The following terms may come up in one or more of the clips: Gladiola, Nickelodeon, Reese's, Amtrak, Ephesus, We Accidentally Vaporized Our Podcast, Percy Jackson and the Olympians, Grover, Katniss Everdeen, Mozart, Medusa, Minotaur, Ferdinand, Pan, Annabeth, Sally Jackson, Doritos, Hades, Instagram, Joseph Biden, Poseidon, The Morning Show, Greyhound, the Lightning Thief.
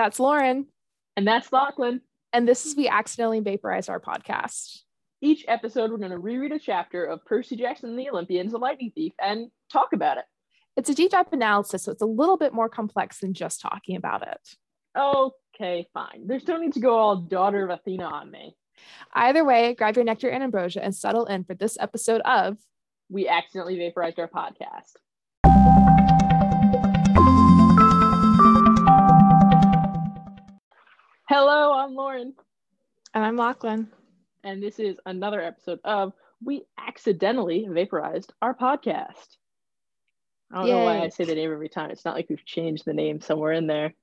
That's Lauren. And that's Lachlan. And this is We Accidentally Vaporized Our Podcast. Each episode, we're going to reread a chapter of Percy Jackson and the Olympians, the Lightning Thief, and talk about it. It's a deep dive analysis, so it's a little bit more complex than just talking about it. Okay, fine. There's no need to go all daughter of Athena on me. Either way, grab your nectar and ambrosia and settle in for this episode of We Accidentally Vaporized Our Podcast. Hello, I'm Lauren. And I'm Lachlan. And this is another episode of We Accidentally Vaporized Our Podcast. I don't know why I say the name every time. It's not like we've changed the name somewhere in there.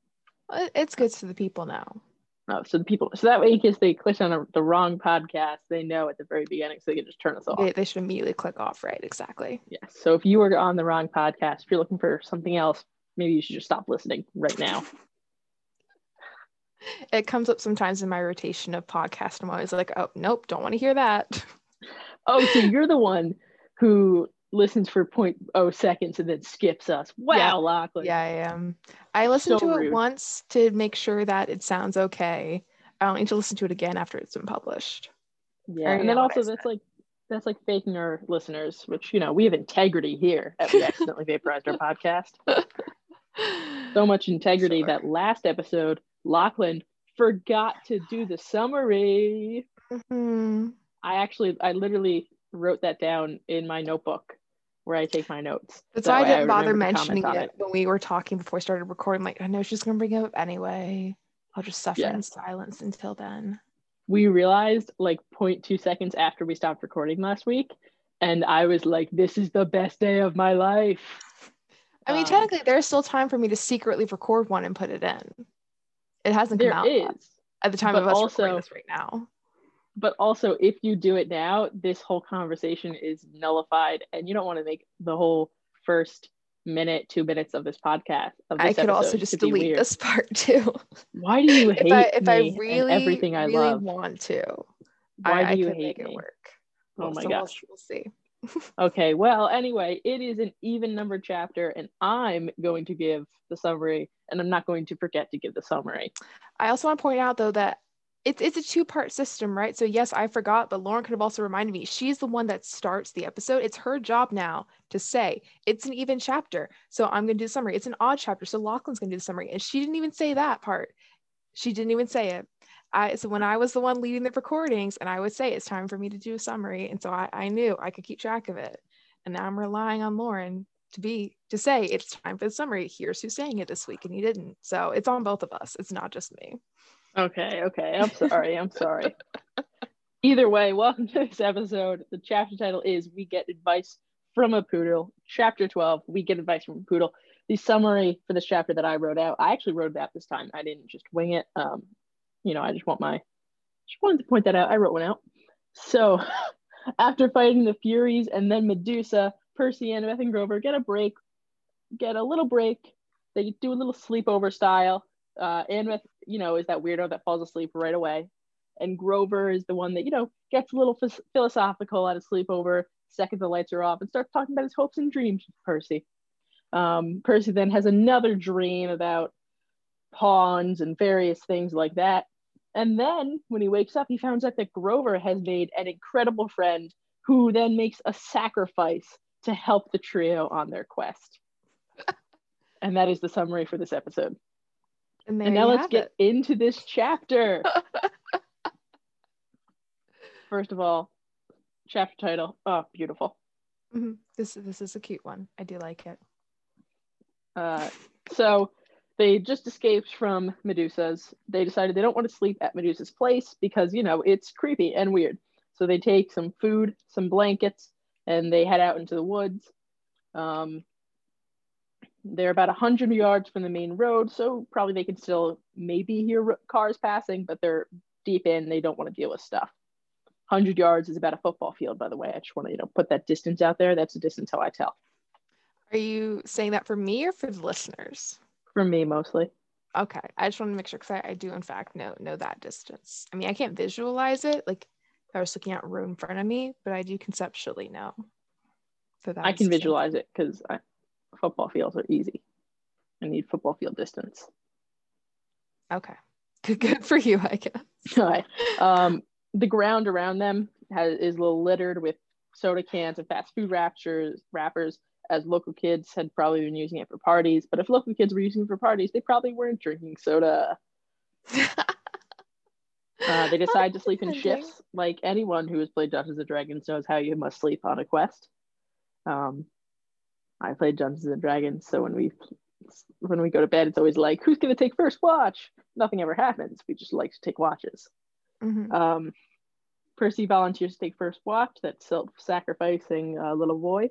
It's good to the people now. Oh, so the people. So that way, in case they click on the wrong podcast, they know at the very beginning, so they can just turn us off. They should immediately click off, right? Exactly. Yes. Yeah. So if you were on the wrong podcast, if you're looking for something else, maybe you should just stop listening right now. It comes up sometimes in my rotation of podcasts. I'm always like, oh, nope, don't want to hear that. Oh, so you're the one who listens for 0.0 seconds and then skips us. Wow, yeah. Lachlan. Yeah, I am. I listened to it once to make sure that it sounds okay. I don't need to listen to it again after it's been published. Yeah, and then also that's like faking our listeners, which, you know, we have integrity here at We Accidentally Vaporized Our Podcast. So much integrity that last episode, Lachlan forgot to do the summary. Mm-hmm. I literally wrote that down in my notebook where I take my notes. That's why I didn't bother mentioning it when we were talking before I started recording. Like, I know she's gonna bring it up anyway. I'll just suffer in silence until then. We realized like 0.2 seconds after we stopped recording last week, and I was like, this is the best day of my life. I mean, technically there's still time for me to secretly record one and put it in. It hasn't come out yet at the time of us recording this right now. But also, if you do it now, this whole conversation is nullified, and you don't want to make the whole first minute, 2 minutes of this podcast. I could also just delete this part too. Why do you hate me? If I really want to, why do you hate me? It work. Oh my gosh, we'll see. Okay, well, anyway, it is an even numbered chapter, and I'm going to give the summary, and I'm not going to forget to give the summary. I also want to point out, though, that it's a two-part system, right? So yes, I forgot, but Lauren could have also reminded me. She's the one that starts the episode. It's her job now to say it's an even chapter, so I'm going to do the summary. It's an odd chapter, so Lachlan's going to do the summary. And she didn't even say that part. She didn't even say it. So when I was the one leading the recordings, and I would say it's time for me to do a summary, and so I knew I could keep track of it. And now I'm relying on Lauren to say it's time for the summary. Here's who's saying it this week, and you didn't. So it's on both of us. It's not just me. Okay. I'm sorry. Either way, welcome to this episode. The chapter title is We Get Advice from a Poodle. Chapter 12, We Get Advice from a Poodle. The summary for this chapter that I wrote out, I actually wrote it out this time. I didn't just wing it. I just wanted to point that out. I wrote one out. So, after fighting the Furies and then Medusa, Percy, Annabeth, and Grover get a little break. They do a little sleepover style. Annabeth, you know, is that weirdo that falls asleep right away. And Grover is the one that, you know, gets a little philosophical at a sleepover, second the lights are off, and starts talking about his hopes and dreams with Percy. Percy then has another dream about pawns and various things like that. And then when he wakes up, he finds out that Grover has made an incredible friend who then makes a sacrifice to help the trio on their quest. And that is the summary for this episode. And now let's get into this chapter. First of all, chapter title. Oh, beautiful. Mm-hmm. This is a cute one. I do like it. So they just escaped from Medusa's. They decided they don't want to sleep at Medusa's place because, you know, it's creepy and weird. So they take some food, some blankets, and they head out into the woods. They're about 100 yards from the main road, so probably they can still maybe hear cars passing, but they're deep in. They don't want to deal with stuff. 100 yards is about a football field, by the way. I just want to, you know, put that distance out there. That's the distance how I tell. Are you saying that for me or for the listeners? For me, mostly. Okay. I just want to make sure, because I do, in fact, know that distance. I mean, I can't visualize it. Like, I was looking at a room in front of me, but I do conceptually know. So that I can visualize it because football fields are easy. I need football field distance. Okay. Good for you, I guess. All right. The ground around them is littered with soda cans and fast food wrappers, as local kids had probably been using it for parties. But if local kids were using it for parties, they probably weren't drinking soda. They decide to sleep in shifts, like anyone who has played Dungeons and Dragons knows how you must sleep on a quest. I played Dungeons and Dragons, so when we go to bed, it's always like, who's going to take first watch? Nothing ever happens. We just like to take watches. Mm-hmm. Percy volunteers to take first watch. That's self-sacrificing little boy.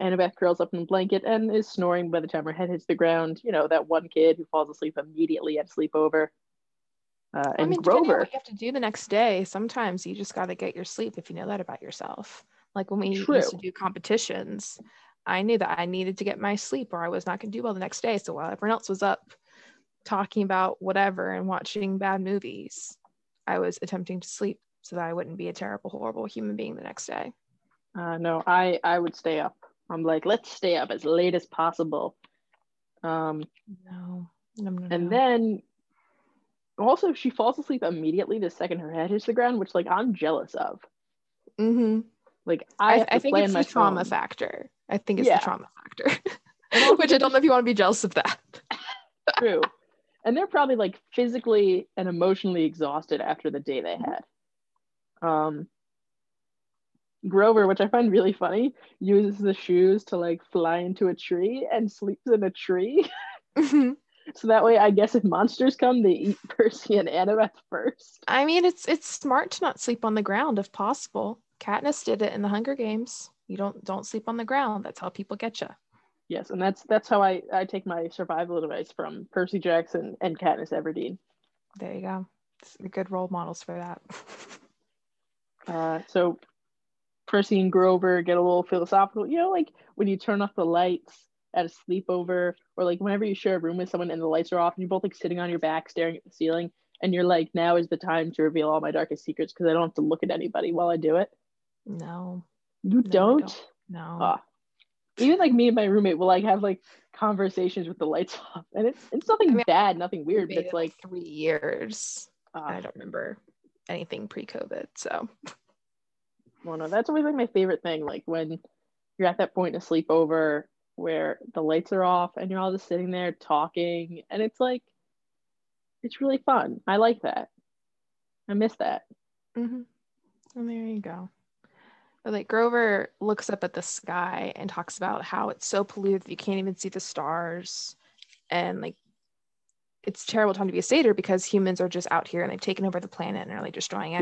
Annabeth curls up in a blanket and is snoring by the time her head hits the ground. You know, that one kid who falls asleep immediately at sleepover. And I mean, Grover, depending on what you have to do the next day, sometimes you just got to get your sleep if you know that about yourself. Like when we used to do competitions, I knew that I needed to get my sleep or I was not going to do well the next day. So while everyone else was up talking about whatever and watching bad movies, I was attempting to sleep so that I wouldn't be a terrible, horrible human being the next day. No, I would stay up. I'm like, let's stay up as late as possible. Then also she falls asleep immediately the second her head hits the ground, which like I'm jealous of. Mm-hmm. Like I think it's the trauma factor. I think it's the trauma factor, which I don't know if you want to be jealous of that. True. And they're probably like physically and emotionally exhausted after the day they had. Grover, which I find really funny, uses the shoes to like fly into a tree and sleeps in a tree. Mm-hmm. So that way, I guess if monsters come, they eat Percy and Annabeth first. I mean, it's smart to not sleep on the ground if possible. Katniss did it in the Hunger Games. You don't sleep on the ground. That's how people get you. Yes, and that's how I take my survival advice from Percy Jackson and Katniss Everdeen. There you go. Good role models for that. So Percy and Grover get a little philosophical. You know, like when you turn off the lights at a sleepover, or like whenever you share a room with someone and the lights are off and you're both like sitting on your back staring at the ceiling and you're like, now is the time to reveal all my darkest secrets because I don't have to look at anybody while I do it. No. You don't? No. Oh. Even like me and my roommate will like have like conversations with the lights off, and it's nothing bad, nothing weird, but it's like 3 years. I don't remember anything pre-COVID, so. Well, no, that's always like my favorite thing, like when you're at that point in a sleepover where the lights are off and you're all just sitting there talking, and it's like, it's really fun. I like that. I miss that. Mm-hmm. And there you go. But like Grover looks up at the sky and talks about how it's so polluted that you can't even see the stars, and like it's a terrible time to be a satyr because humans are just out here and they've taken over the planet and are like destroying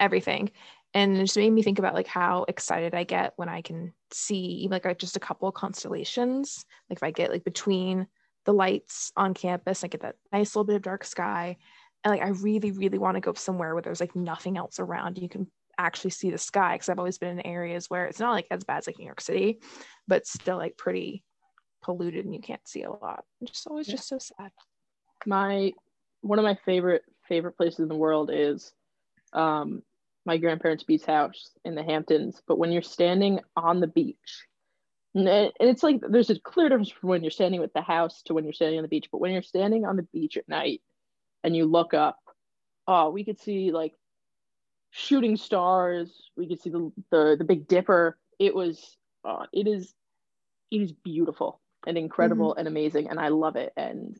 everything. And it just made me think about like how excited I get when I can see even like just a couple of constellations. Like if I get like between the lights on campus, I get that nice little bit of dark sky, and like I really, really want to go somewhere where there's like nothing else around. You can actually see the sky, because I've always been in areas where it's not like as bad as like New York City, but still like pretty polluted and you can't see a lot. It's just always just so sad. One of my favorite places in the world is my grandparents' beach house in the Hamptons. But when you're standing on the beach, and it's like there's a clear difference from when you're standing with the house to when you're standing on the beach, but when you're standing on the beach at night and you look up, we could see like shooting stars, we could see the Big Dipper. It is beautiful and incredible, mm-hmm. and amazing, and I love it. And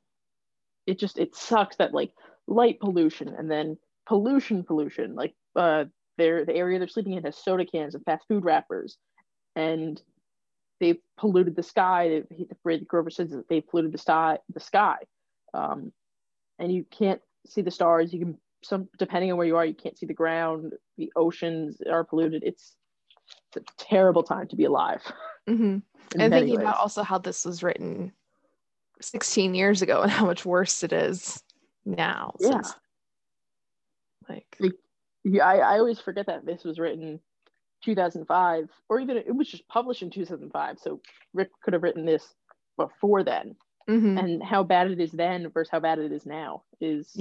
it sucks that like light pollution and then pollution, like the area they're sleeping in has soda cans and fast food wrappers, and they polluted the sky. Grover says that they polluted the sky, and you can't see the stars. You can, some, depending on where you are, you can't see the ground. The oceans are polluted. It's a terrible time to be alive. Mm-hmm. And thinking about also how this was written 16 years ago and how much worse it is now. Yeah. Since, I always forget that this was written 2005, or even it was just published in 2005. So Rick could have written this before then. Mm-hmm. And how bad it is then versus how bad it is now is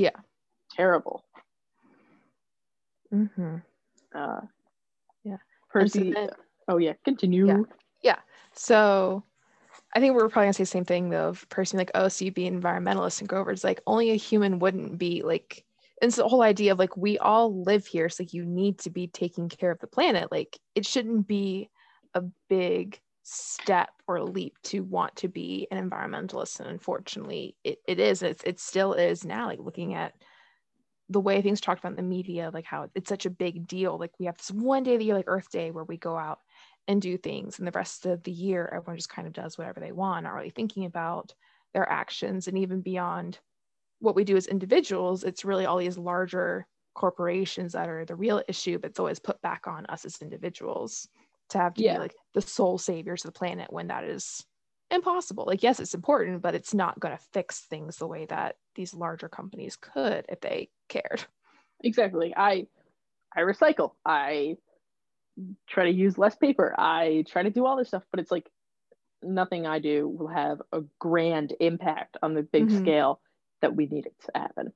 terrible. Mm-hmm. Percy. So then, continue. So I think we're probably gonna say the same thing though, of Percy like, oh, so you'd be an environmentalist, and Grover's like, only a human wouldn't be, like, and it's the whole idea of like, we all live here, so like you need to be taking care of the planet. Like it shouldn't be a big step or leap to want to be an environmentalist, and unfortunately it is, and it still is now, like looking at the way things talked about in the media, like how it's such a big deal, like we have this one day of the year, like Earth Day, where we go out and do things, and the rest of the year everyone just kind of does whatever they want, not really thinking about their actions. And even beyond what we do as individuals, it's really all these larger corporations that are the real issue, but it's always put back on us as individuals to have to be like the sole saviors of the planet, when that is impossible. Like, yes, it's important, but it's not going to fix things the way that these larger companies could if they cared. Exactly. I recycle, I try to use less paper, I try to do all this stuff, but it's like nothing I do will have a grand impact on the big scale that we need it to happen.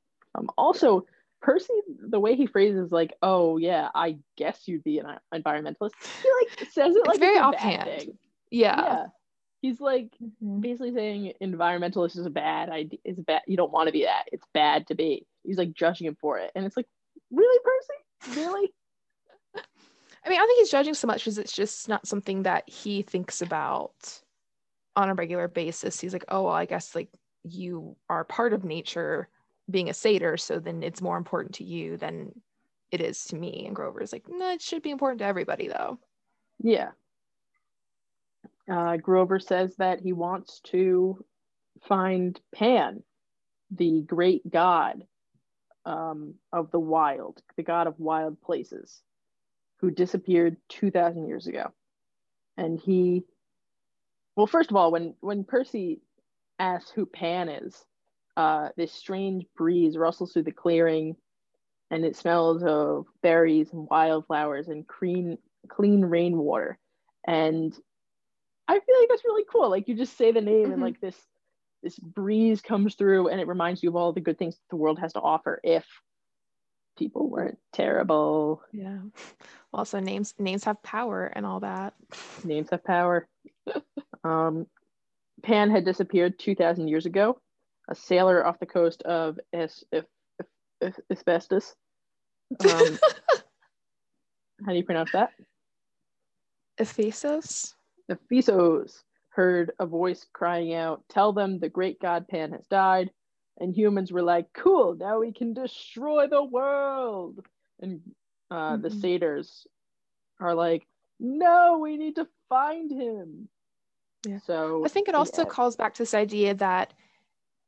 Also, Percy, the way he phrases like, oh yeah, I guess you'd be an environmentalist, he like says it like it's very offhand. Yeah. He's like basically saying environmentalist is a bad idea, it's bad, you don't want to be that, it's bad to be. He's like judging him for it, and it's like, really, Percy? Really? I mean, I don't think he's judging so much because it's just not something that he thinks about on a regular basis. He's like, oh, well, I guess like you are part of nature being a satyr, so then it's more important to you than it is to me. And Grover's like, no, it should be important to everybody though. Yeah. Grover says that he wants to find Pan, the great god of the wild, the god of wild places, who disappeared 2,000 years ago. And he, well, first of all, when Percy asks who Pan is, this strange breeze rustles through the clearing, and it smells of berries and wildflowers and clean rainwater. And I feel like that's really cool. Like, you just say the name and like this breeze comes through, and it reminds you of all the good things the world has to offer if people weren't terrible. Yeah. Also, names have power and all that. Names have power. Pan had disappeared 2,000 years ago. A sailor off the coast of Ephesus. How do you pronounce that? Ephesus? Ephesus heard a voice crying out, "Tell them the great god Pan has died." And humans were like, cool, now we can destroy the world. And the satyrs are like, no, we need to find him. Yeah. So I think it also calls back to this idea that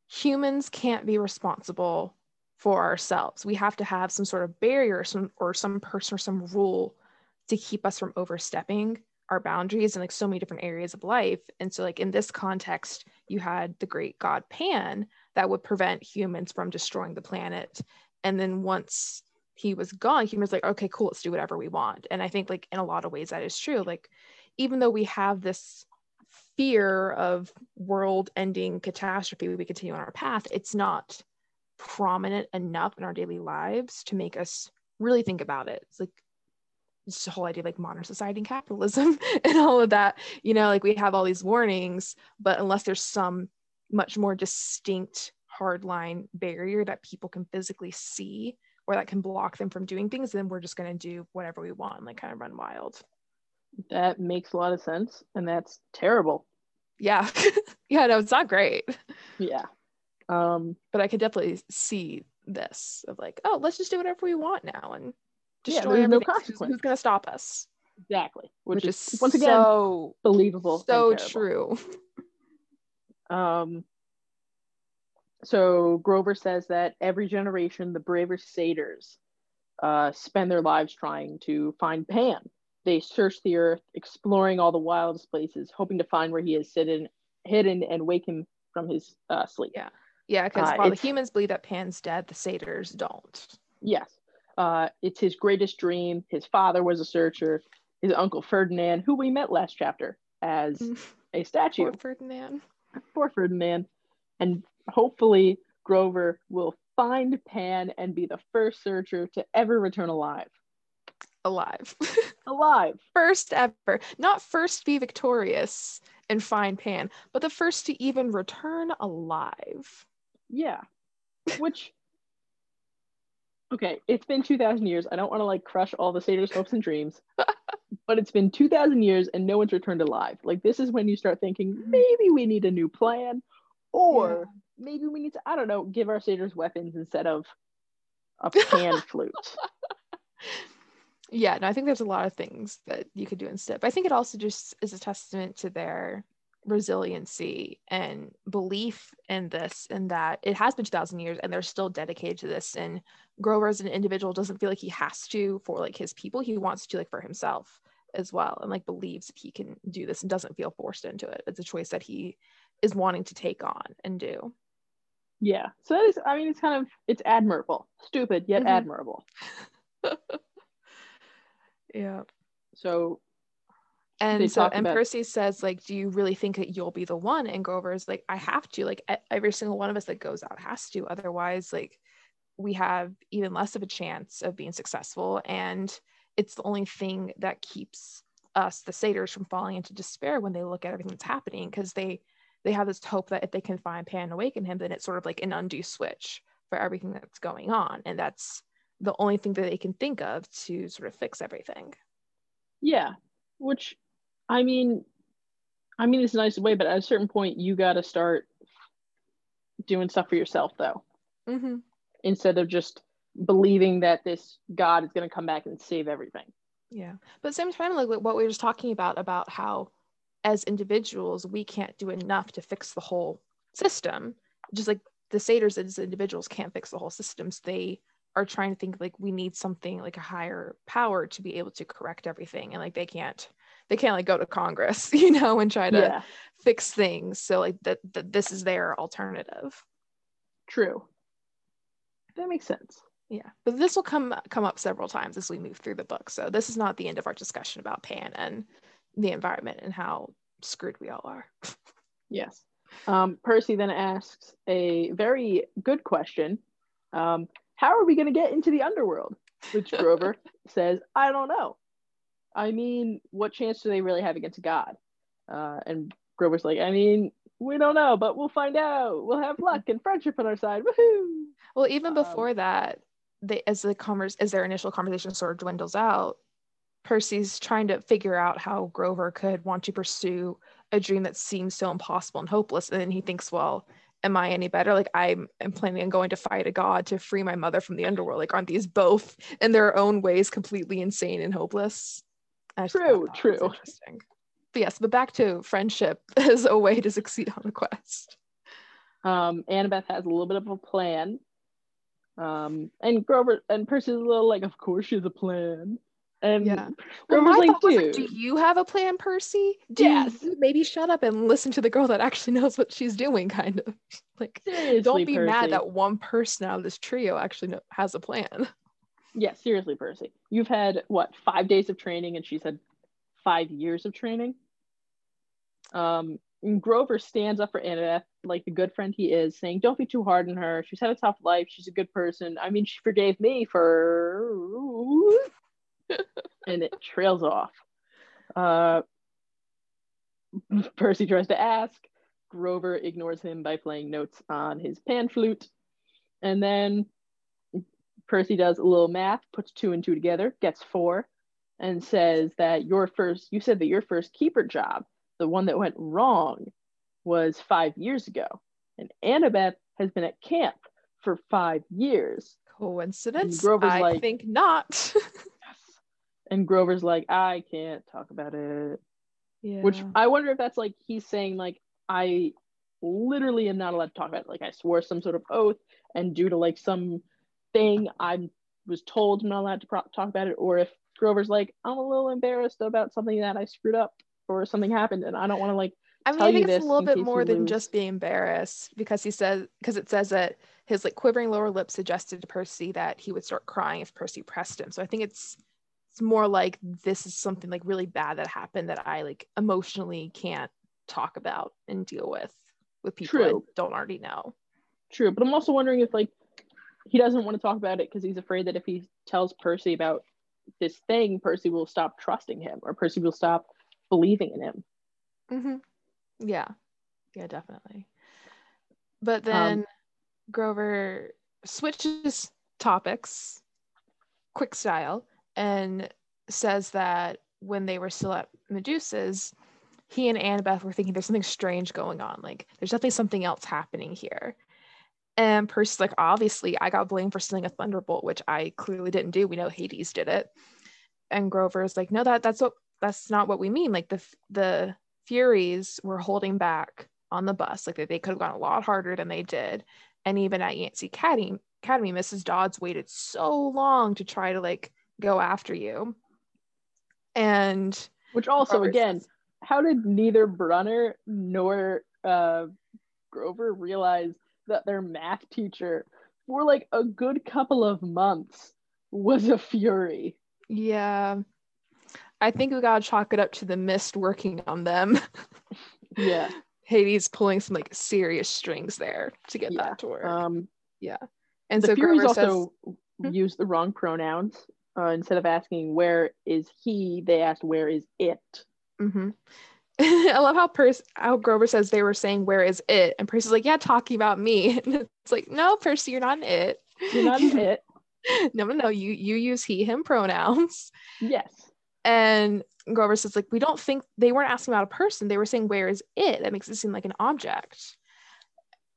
humans can't be responsible for ourselves. We have to have some sort of barrier or some person or some rule to keep us from overstepping our boundaries in like so many different areas of life. And so like in this context, you had the great god Pan that would prevent humans from destroying the planet. And then once he was gone, humans like, okay, cool, let's do whatever we want. And I think like in a lot of ways that is true. Like, even though we have this fear of world ending catastrophe, we continue on our path, it's not prominent enough in our daily lives to make us really think about it. It's like, it's the whole idea of like modern society and capitalism and all of that, you know, like we have all these warnings, but unless there's some much more distinct hardline barrier that people can physically see or that can block them from doing things, then we're just going to do whatever we want and like kind of run wild. That makes a lot of sense, and that's terrible. Yeah. Yeah, no, it's not great. Yeah. But I could definitely see this of like, oh, let's just do whatever we want now and destroy everything. No consequence. Who's going to stop us? Exactly. Which is once again so believable. So true. So Grover says that every generation, the braver satyrs spend their lives trying to find Pan. They search the earth, exploring all the wildest places, hoping to find where he is hidden and wake him from his sleep. Yeah, because while the humans believe that Pan's dead, the satyrs don't. Yes. It's his greatest dream. His father was a searcher. His uncle Ferdinand, who we met last chapter as a statue. Poor Ferdinand. And hopefully Grover will find Pan and be the first searcher to ever return alive. First ever. Not first be victorious and find Pan, but the first to even return alive. Yeah. Which, okay, it's been 2,000 years. I don't want to like crush all the satyrs' hopes and dreams, but it's been 2,000 years and no one's returned alive. Like, this is when you start thinking, maybe we need a new plan, or maybe we need to, I don't know, give our satyrs weapons instead of a pan flute. Yeah, no, I think there's a lot of things that you could do instead. But I think it also just is a testament to their resiliency and belief in this and that. It has been 2,000 years and they're still dedicated to this. And Grover as an individual doesn't feel like he has to for like his people. He wants to like for himself as well, and like believes that he can do this and doesn't feel forced into it. It's a choice that he is wanting to take on and do. Yeah. So that is, I mean, it's kind of, it's admirable. Stupid, yet admirable. Yeah. So Percy says, like, do you really think that you'll be the one? And Grover is like, I have to. Like, every single one of us that goes out has to. Otherwise, like, we have even less of a chance of being successful. And it's the only thing that keeps us, the satyrs, from falling into despair when they look at everything that's happening, because they have this hope that if they can find Pan and awaken him, then it's sort of like an undo switch for everything that's going on. And that's the only thing that they can think of to sort of fix everything. Yeah, which, I mean, it's a nice way, but at a certain point, you got to start doing stuff for yourself, though. Mm-hmm. Instead of just believing that this God is going to come back and save everything. Yeah, but at the same time, like what we were just talking about how as individuals, we can't do enough to fix the whole system. Just like the satyrs as individuals can't fix the whole systems. They are trying to think like we need something like a higher power to be able to correct everything, and like they can't like go to Congress, you know, and try to fix things. So like that this is their alternative. True, that makes sense. Yeah, but this will come up several times as we move through the book, so this is not the end of our discussion about Pan and the environment and how screwed we all are. Yes. Percy then asks a very good question. How are we going to get into the underworld? Which Grover says, I don't know. I mean, what chance do they really have against God? And Grover's like, I mean, we don't know, but we'll find out. We'll have luck and friendship on our side. Woohoo! Well, even before that, as their initial conversation sort of dwindles out, Percy's trying to figure out how Grover could want to pursue a dream that seems so impossible and hopeless. And then he thinks, well, am I any better? Like, I'm planning on going to fight a god to free my mother from the underworld. Like, aren't these both in their own ways completely insane and hopeless? True. Interesting. But yes, but back to friendship as a way to succeed on a quest. Annabeth has a little bit of a plan. And Grover and Percy's a little like, of course she has a plan. And Grover's like, dude, do you have a plan, Percy? Yes. Maybe shut up and listen to the girl that actually knows what she's doing, kind of. Like, seriously, don't be Percy. Mad that one person out of this trio actually has a plan. Yeah, seriously, Percy. You've had, what, 5 days of training, and she's had 5 years of training? And Grover stands up for Annabeth, like the good friend he is, saying, don't be too hard on her. She's had a tough life. She's a good person. I mean, she forgave me for... and it trails off. Percy tries to ask. Grover ignores him by playing notes on his pan flute. And then Percy does a little math, puts 2 and 2 together, gets 4, and says that you said that your first keeper job, the one that went wrong, was 5 years ago. And Annabeth has been at camp for 5 years. Coincidence? I think not. And Grover's like, I can't talk about it. Yeah. Which I wonder if that's like he's saying like, I literally am not allowed to talk about it. Like I swore some sort of oath, and due to like some thing I was told I'm not allowed to talk about it. Or if Grover's like, I'm a little embarrassed about something that I screwed up or something happened, and I don't want to like. I mean, I think it's a little bit more than just being embarrassed, because it says that his like quivering lower lip suggested to Percy that he would start crying if Percy pressed him. So I think it's more like this is something like really bad that happened that I like emotionally can't talk about and deal with people I don't already know. True, but I'm also wondering if like he doesn't want to talk about it because he's afraid that if he tells Percy about this thing, Percy will stop trusting him, or Percy will stop believing in him. Mm-hmm. Yeah, definitely. But then Grover switches topics, quick style, and says that when they were still at Medusa's, he and Annabeth were thinking there's something strange going on. Like, there's definitely something else happening here. And Percy's like, obviously, I got blamed for stealing a thunderbolt, which I clearly didn't do. We know Hades did it. And Grover's like, no, that's not what we mean. Like, the Furies were holding back on the bus. Like, they could have gone a lot harder than they did. And even at Yancey Academy, Mrs. Dodds waited so long to try to, like, go after you. And which also, Grover again, says, how did neither Brunner nor Grover realize that their math teacher for like a good couple of months was a Fury? Yeah, I think we gotta chalk it up to the mist working on them. Yeah, Hades pulling some like serious strings there to get that to work. And the so Furies Grover also used the wrong pronouns. Instead of asking where is he, they asked where is it. Mm-hmm. I love how Grover says they were saying where is it, and Percy's like, yeah, talking about me. And it's like, no, Percy, you're not an it. You're not an it. No. You use he, him pronouns. Yes. And Grover says, like, we don't think they weren't asking about a person. They were saying where is it. That makes it seem like an object.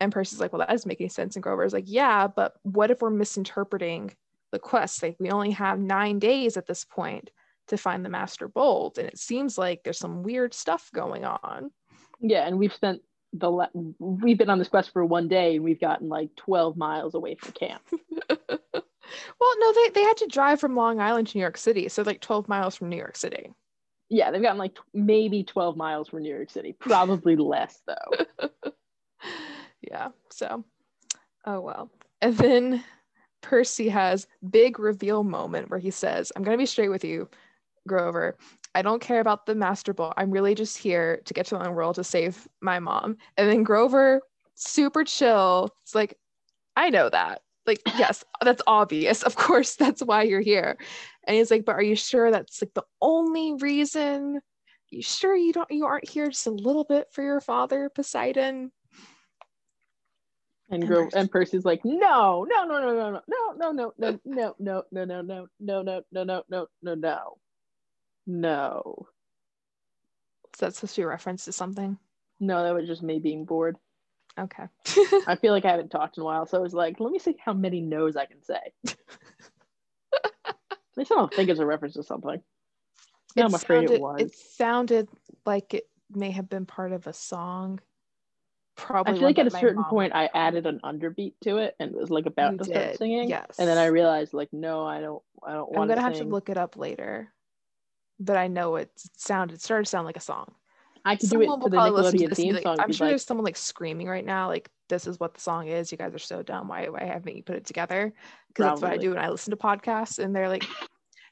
And Percy's like, well, that doesn't make any sense. And Grover's like, yeah, but what if we're misinterpreting the quest? Like, we only have 9 days at this point to find the Master Bolt, and it seems like there's some weird stuff going on. Yeah, and we've spent we've been on this quest for 1 day, and we've gotten like 12 miles away from camp. Well, no, they had to drive from Long Island to New York City, so like 12 miles from New York City. Yeah, they've gotten like maybe 12 miles from New York City, probably less though. Yeah, so oh well. And then Percy has big reveal moment where he says, I'm gonna be straight with you, Grover, I don't care about the Master Bolt. I'm really just here to get to the world to save my mom. And then Grover, super chill, it's like, I know that, like, yes, that's obvious, of course, that's why you're here. And he's like, but are you sure that's like the only reason? You sure you aren't here just a little bit for your father, Poseidon? And Percy's like, no. Is that supposed to be a reference to something? No, that was just me being bored. Okay. I feel like I haven't talked in a while, so I was like, let me see how many no's I can say. At least I don't think it's a reference to something. I'm afraid it was. It sounded like it may have been part of a song. Probably. I feel like at a certain point I added an underbeat to it and was like about to start singing. Yes. And then I realized, like, no, I don't want to. I'm gonna have to look it up later. But I know it started to sound like a song. I could do it to the Nickelodeon theme song. I'm sure there's someone like screaming right now, like, this is what the song is. You guys are so dumb. Why haven't you put it together? Because that's what I do when I listen to podcasts, and they're like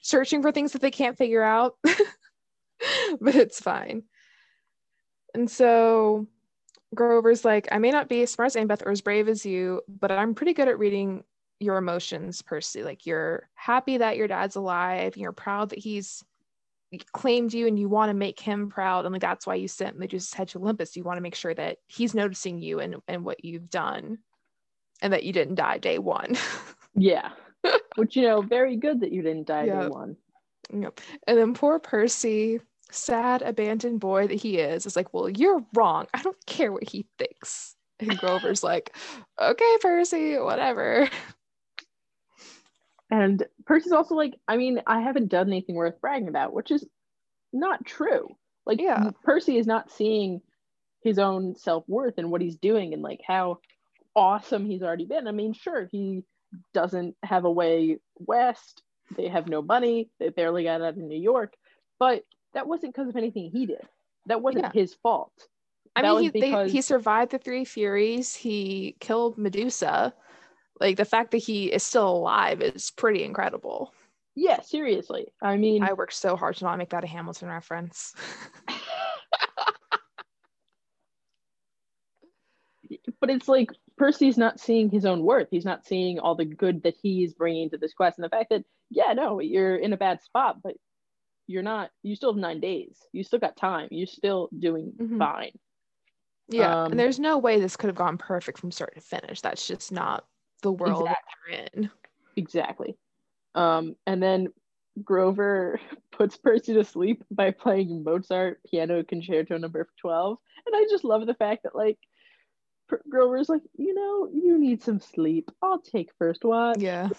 searching for things that they can't figure out. But it's fine. And so Grover's like, I may not be as smart as Annabeth or as brave as you, but I'm pretty good at reading your emotions, Percy. Like, you're happy that your dad's alive, and you're proud that he's claimed you, and you want to make him proud, and like that's why you sent Medusa's head to Olympus. You want to make sure that he's noticing you and what you've done, and that you didn't die day one. Yeah, which, you know, very good that you didn't die day one. Yep. And then poor Percy, sad abandoned boy that he is like, well, you're wrong, I don't care what he thinks. And Grover's like, okay, Percy, whatever. And Percy's also like, I mean, I haven't done anything worth bragging about, which is not true. Like, yeah, Percy is not seeing his own self-worth and what he's doing and like how awesome he's already been. I mean, sure, he doesn't have a way west, they have no money, they barely got out of New York, but that wasn't because of anything he did. That wasn't his fault. He survived the three Furies. He killed Medusa. Like, the fact that he is still alive is pretty incredible. Yeah, seriously. I mean, I worked so hard to not make that a Hamilton reference. But it's like, Percy's not seeing his own worth. He's not seeing all the good that he's bringing to this quest. And the fact that, yeah, no, you're in a bad spot, but you still have 9 days. You still got time. You're still doing fine. Yeah, and there's no way this could have gone perfect from start to finish. That's just not the world that they're in. Exactly. And then Grover puts Percy to sleep by playing Mozart Piano Concerto Number 12, and I just love the fact that like Grover's like, you know, you need some sleep. I'll take first watch. Yeah.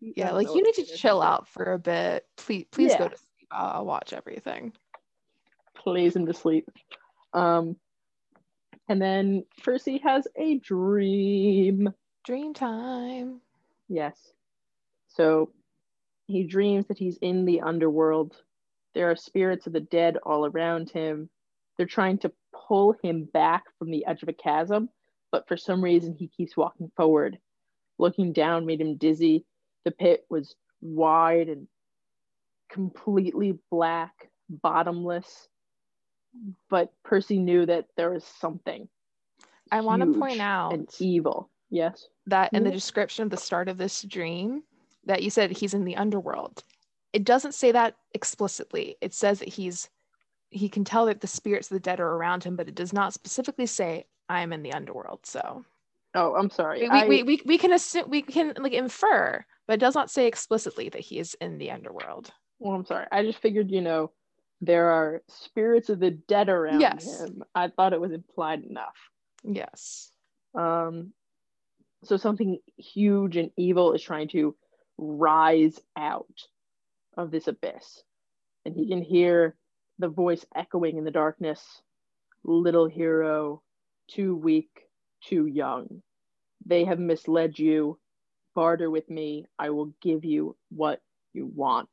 Yeah, like you need to chill out for a bit. Please go to sleep. I'll watch everything. Plays him to sleep. And then Percy has a dream. Dream time. Yes. So he dreams that he's in the underworld. There are spirits of the dead all around him. They're trying to pull him back from the edge of a chasm, but for some reason he keeps walking forward. Looking down made him dizzy. The pit was wide and completely black, bottomless. But Percy knew that there was something. I want to point out and evil. Yes. That in the description of the start of this dream, that you said he's in the underworld. It doesn't say that explicitly. It says that he can tell that the spirits of the dead are around him, but it does not specifically say I'm in the underworld. So. Oh, I'm sorry. We can assume, we can like infer, but it does not say explicitly that he is in the underworld. Well, I'm sorry. I just figured, you know, there are spirits of the dead around him. I thought it was implied enough. Yes. So something huge and evil is trying to rise out of this abyss. And he can hear the voice echoing in the darkness. Little hero, too weak, too young. They have misled you. Barter with me. I will give you what you want.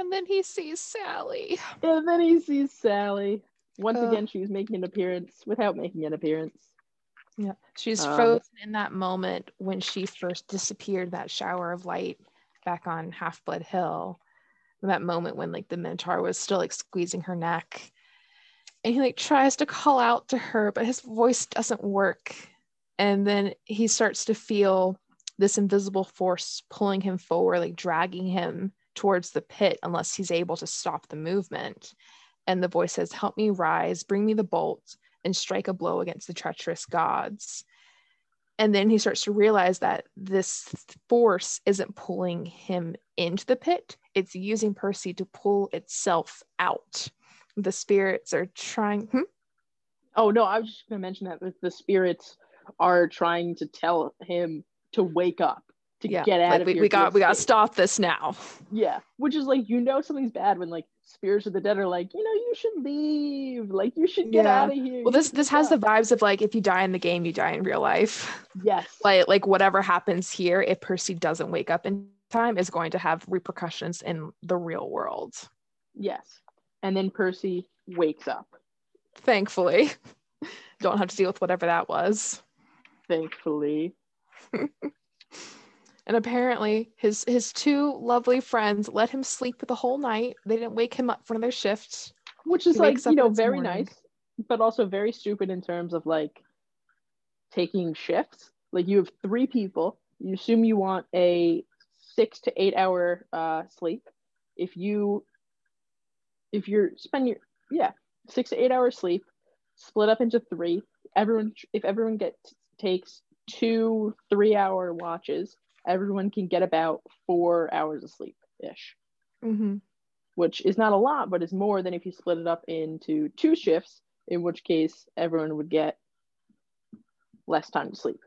And then he sees Sally. Once again, she's making an appearance without making an appearance. Yeah, she's frozen in that moment when she first disappeared, that shower of light back on Half-Blood Hill. That moment when like the Minotaur was still like squeezing her neck. And he like tries to call out to her, but his voice doesn't work. And then he starts to feel this invisible force pulling him forward, like dragging him towards the pit unless he's able to stop the movement. And the voice says, help me rise, bring me the bolt, and strike a blow against the treacherous gods. And then he starts to realize that this force isn't pulling him into the pit. It's using Percy to pull itself out. The spirits are trying... Oh, no, I was just going to mention that the spirits are trying to tell him to wake up. Get out like of here. We got to stop this now. Yeah, which is like, you know something's bad when like spirits of the dead are like, you know, you should leave. Like you should get out of here. Well, this has the vibes of like, if you die in the game, you die in real life. Yes. Like whatever happens here, if Percy doesn't wake up in time, is going to have repercussions in the real world. Yes. And then Percy wakes up. Thankfully. Don't have to deal with whatever that was. Thankfully. And apparently his two lovely friends let him sleep the whole night. They didn't wake him up for another shift. Which is like, you know, very nice, but also very stupid in terms of like taking shifts. Like you have three people. You assume you want a 6 to 8 hour sleep. If you spend your 6 to 8 hour sleep, split up into three. If everyone takes 2 3-hour watches, everyone can get about 4 hours of sleep ish, which is not a lot, but is more than if you split it up into two shifts, in which case everyone would get less time to sleep,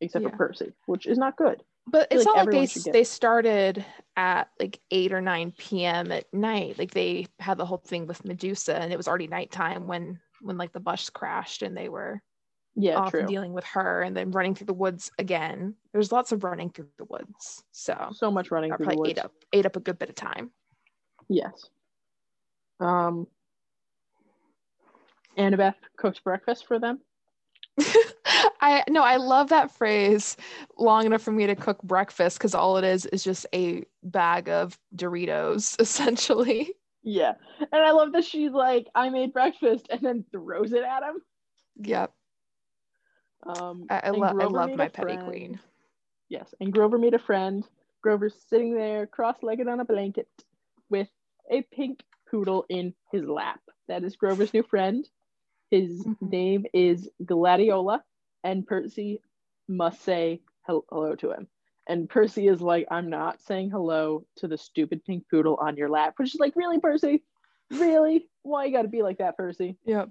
except for Percy, which is not good. But it's not like they started at like 8 or 9 p.m. at night. Like they had the whole thing with Medusa, and it was already nighttime when like the bus crashed and they were often dealing with her and then running through the woods again. There's lots of running through the woods. So much running through the woods. Ate up a good bit of time. Yes. Annabeth cooks breakfast for them. I love that phrase, long enough for me to cook breakfast, because all it is just a bag of Doritos, essentially. Yeah. And I love that she's like, I made breakfast, and then throws it at him. Yep. I love my petty queen. Yes, and Grover made a friend. Grover's sitting there cross-legged on a blanket with a pink poodle in his lap. That is Grover's new friend. His name is Gladiola, and Percy must say hello to him. And Percy is like, I'm not saying hello to the stupid pink poodle on your lap, which is like, really, Percy? Really? Why you gotta be like that, Percy? Yep.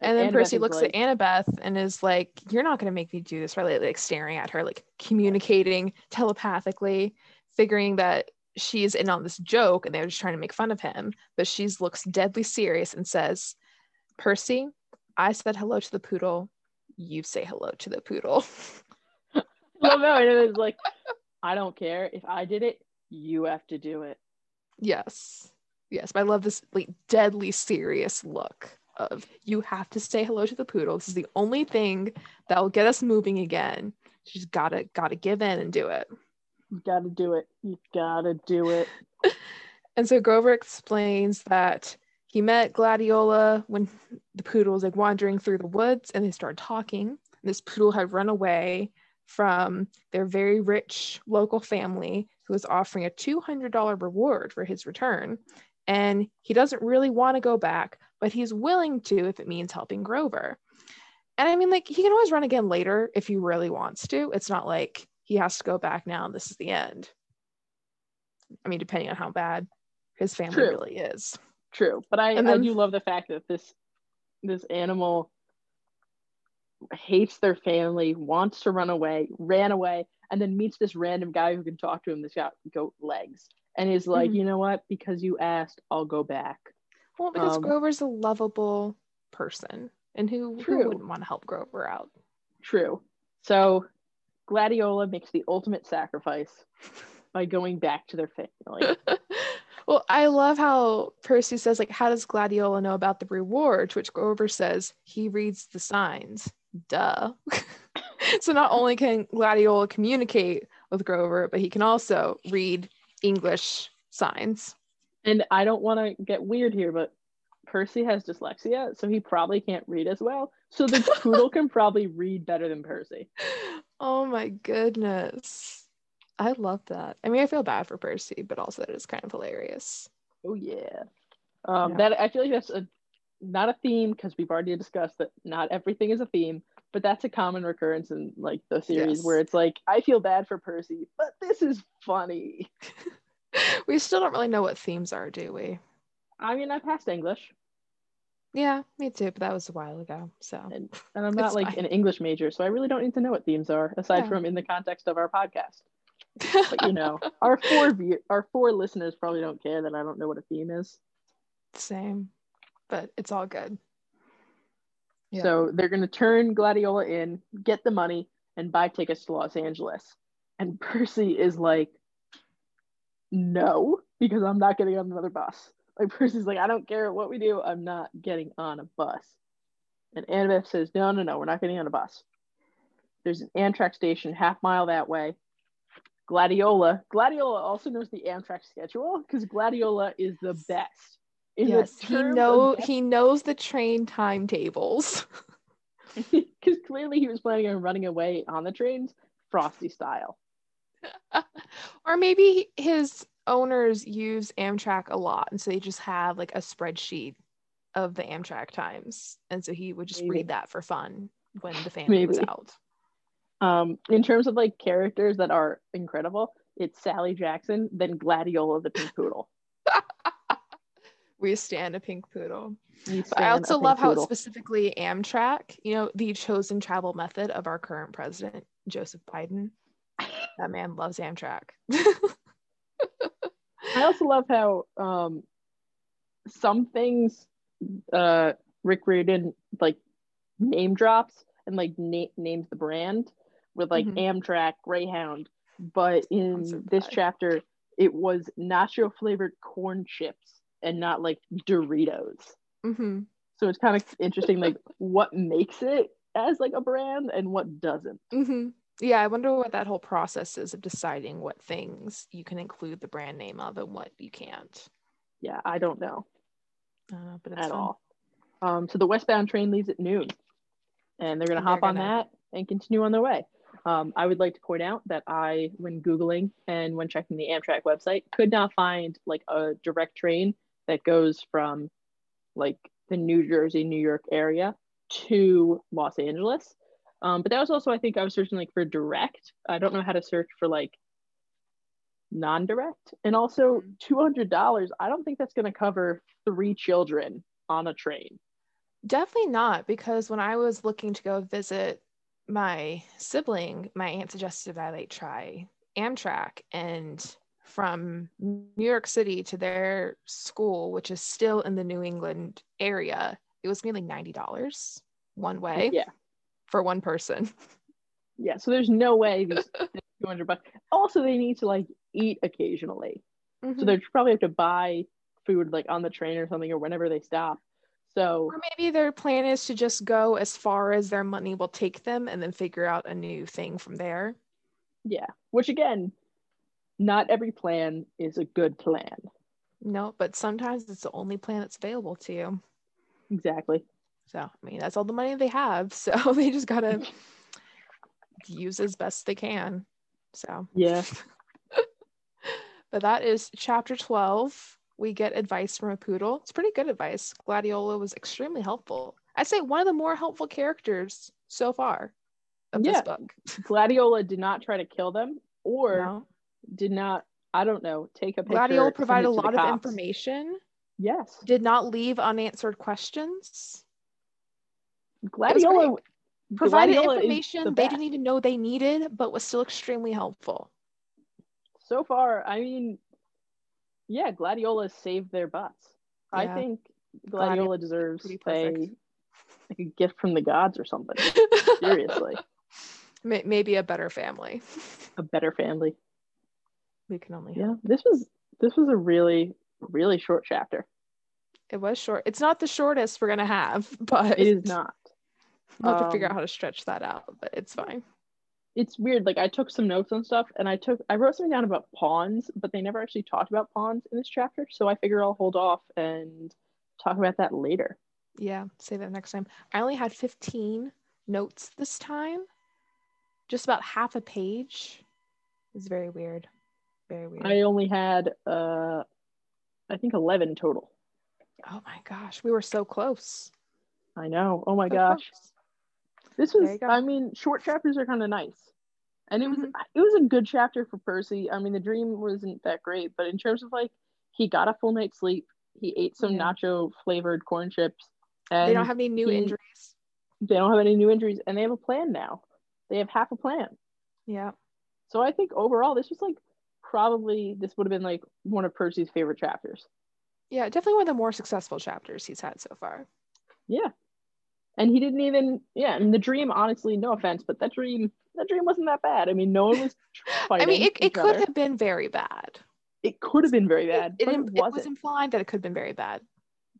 And then Annabeth Percy looks like, at Annabeth and is like, you're not gonna make me do this, right? Like staring at her, like communicating telepathically, figuring that she's in on this joke and they're just trying to make fun of him. But she's looks deadly serious and says, Percy, I said hello to the poodle. You say hello to the poodle. Well, no, and it was like, I don't care. If I did it, you have to do it. Yes. Yes, but I love this like deadly serious look of, you have to say hello to the poodle. This is the only thing that will get us moving again. You just gotta give in and do it. You gotta do it. You gotta do it. And so Grover explains that he met Gladiola when the poodle was like wandering through the woods, and they started talking. This poodle had run away from their very rich local family, who was offering a $200 reward for his return. And he doesn't really want to go back, but he's willing to if it means helping Grover. And I mean, like, he can always run again later if he really wants to. It's not like he has to go back now and this is the end. I mean, depending on how bad his family really is. True. But I do love the fact that this animal hates their family, wants to run away, ran away, and then meets this random guy who can talk to him, this guy goat legs. And he's like, you know what? Because you asked, I'll go back. Well, because Grover's a lovable person, and who wouldn't want to help Grover out? True. So Gladiola makes the ultimate sacrifice by going back to their family. Well, I love how Percy says, like, how does Gladiola know about the reward? To which Grover says, he reads the signs. Duh. So not only can Gladiola communicate with Grover, but he can also read English signs. And I don't want to get weird here, but Percy has dyslexia, so he probably can't read as well. So the poodle can probably read better than Percy. Oh my goodness. I love that. I mean, I feel bad for Percy, but also that is kind of hilarious. Oh yeah. That I feel like that's not a theme, because we've already discussed that not everything is a theme, but that's a common recurrence in like the series, where it's like, I feel bad for Percy, but this is funny. We still don't really know what themes are, do we? I mean, I passed English. Yeah, me too, but that was a while ago. So and I'm not like an English major, so I really don't need to know what themes are, aside from in the context of our podcast. But you know, our four listeners probably don't care that I don't know what a theme is. Same, but it's all good. Yeah. So they're going to turn Gladiola in, get the money, and buy tickets to Los Angeles. And Percy is like, no, because I'm not getting on another bus. Like, Percy's like, I don't care what we do, I'm not getting on a bus. And Annabeth says, no, we're not getting on a bus. There's an Amtrak station half-mile that way. Gladiola also knows the Amtrak schedule, because Gladiola is the best. He knows the train timetables. Because clearly he was planning on running away on the trains, Frosty style. Or maybe his owners use Amtrak a lot, and so they just have like a spreadsheet of the Amtrak times, and so he would just read that for fun when the family was out. In terms of like characters that are incredible, it's Sally Jackson, then Gladiola the pink poodle. We stand a pink poodle. I also love how it's specifically Amtrak, you know, the chosen travel method of our current president, Joseph Biden. That man loves Amtrak. I also love how some things Rick Riordan like name drops and like names the brand with like Amtrak, Greyhound, but in this chapter it was nacho flavored corn chips and not like Doritos. So it's kind of interesting, like what makes it as like a brand and what doesn't. Yeah, I wonder what that whole process is of deciding what things you can include the brand name of and what you can't. Yeah, I don't know but it's at fun. All so the westbound train leaves at noon, and they're gonna hop on that and continue on their way. I would like to point out that I, when Googling and when checking the Amtrak website, could not find like a direct train that goes from like the New Jersey, New York area to Los Angeles. But that was also, I think I was searching like for direct. I don't know how to search for like non-direct. And also $200, I don't think that's going to cover 3 children on a train. Definitely not, because when I was looking to go visit my sibling, my aunt suggested that I like try Amtrak, and from New York City to their school, which is still in the New England area, it was nearly $90 one way. Yeah, for one person. Yeah, so there's no way these $200. Also, they need to like eat occasionally, so they probably have to buy food like on the train or something, or whenever they stop. So, or maybe their plan is to just go as far as their money will take them and then figure out a new thing from there. Yeah, which again, not every plan is a good plan. No, but sometimes it's the only plan that's available to you. Exactly. So, I mean, that's all the money they have. So they just got to use as best they can. So, yeah. But that is chapter 12. We get advice from a poodle. It's pretty good advice. Gladiola was extremely helpful. I'd say one of the more helpful characters so far of this book. Gladiola did not try to kill them, or did not, I don't know, take a picture. Gladiola provided a lot of information. Yes. Did not leave unanswered questions. Gladiola provided information they didn't even know they needed, but was still extremely helpful. So far, I mean, yeah, Gladiola saved their butts. Yeah. I think Gladiola deserves a gift from the gods or something. Seriously. Maybe a better family. A better family. We can only hope. This was a really, really short chapter. It was short. It's not the shortest we're going to have, but... It is not. We'll have to figure out how to stretch that out, but it's fine. It's weird, like I took some notes on stuff, and I wrote something down about pawns, but they never actually talked about pawns in this chapter, so I figure I'll hold off and talk about that later. Yeah, save that next time. I only had 15 notes this time, just about half a page. It's very weird, very weird. I only had, I think 11 total. Oh my gosh, we were so close. I know, oh my gosh. Close. This was, I mean, short chapters are kind of nice, and it was a good chapter for Percy. I mean, the dream wasn't that great, but in terms of like, he got a full night's sleep, he ate some nacho flavored corn chips, and they don't have any new injuries. They don't have any new injuries, and they have a plan now. They have half a plan. Yeah. So I think overall, this was like probably this would have been like one of Percy's favorite chapters. Yeah, definitely one of the more successful chapters he's had so far. Yeah. And he didn't even, yeah, and the dream, honestly, no offense, but that dream wasn't that bad. I mean, no one was fighting. I mean, it could have been very bad. It could have been very bad. It was implied that it could have been very bad,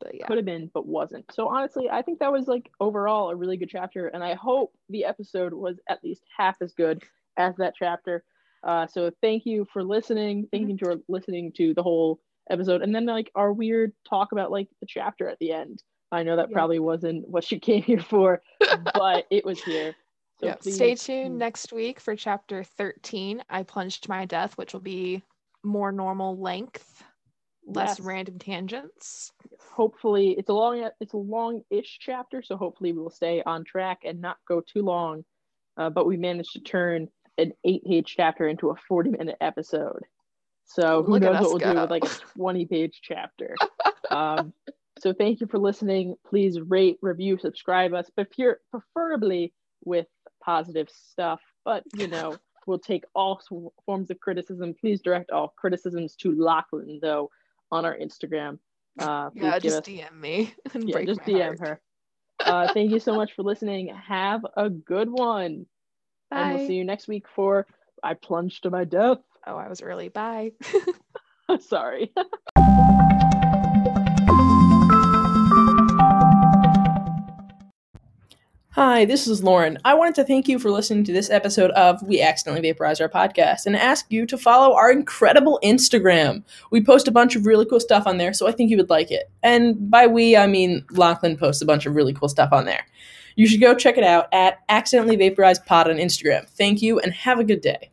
but yeah. Could have been, but wasn't. So honestly, I think that was like overall a really good chapter, and I hope the episode was at least half as good as that chapter. So thank you for listening. Thank you for listening to the whole episode. And then like our weird talk about like the chapter at the end. I know that probably wasn't what you came here for, but it was here. So stay tuned next week for chapter 13, I Plunged My Death, which will be more normal length, less random tangents. Hopefully, it's a long-ish chapter, so hopefully we will stay on track and not go too long, but we managed to turn an 8-page chapter into a 40-minute episode. So who knows what we'll do with like a 20-page chapter. So thank you for listening. Please rate, review, subscribe us, but preferably with positive stuff. But, you know, we'll take all forms of criticism. Please direct all criticisms to Lachlan, though, on our Instagram. Just DM me. Yeah, just DM her. Thank you so much for listening. Have a good one. Bye. And we'll see you next week for I Plunged to My Death. Oh, I was early. Bye. Sorry. Hi, this is Lauren. I wanted to thank you for listening to this episode of We Accidentally Vaporized Our Podcast and ask you to follow our incredible Instagram. We post a bunch of really cool stuff on there, so I think you would like it. And by we, I mean Lachlan posts a bunch of really cool stuff on there. You should go check it out at Accidentally Vaporized Pod on Instagram. Thank you, and have a good day.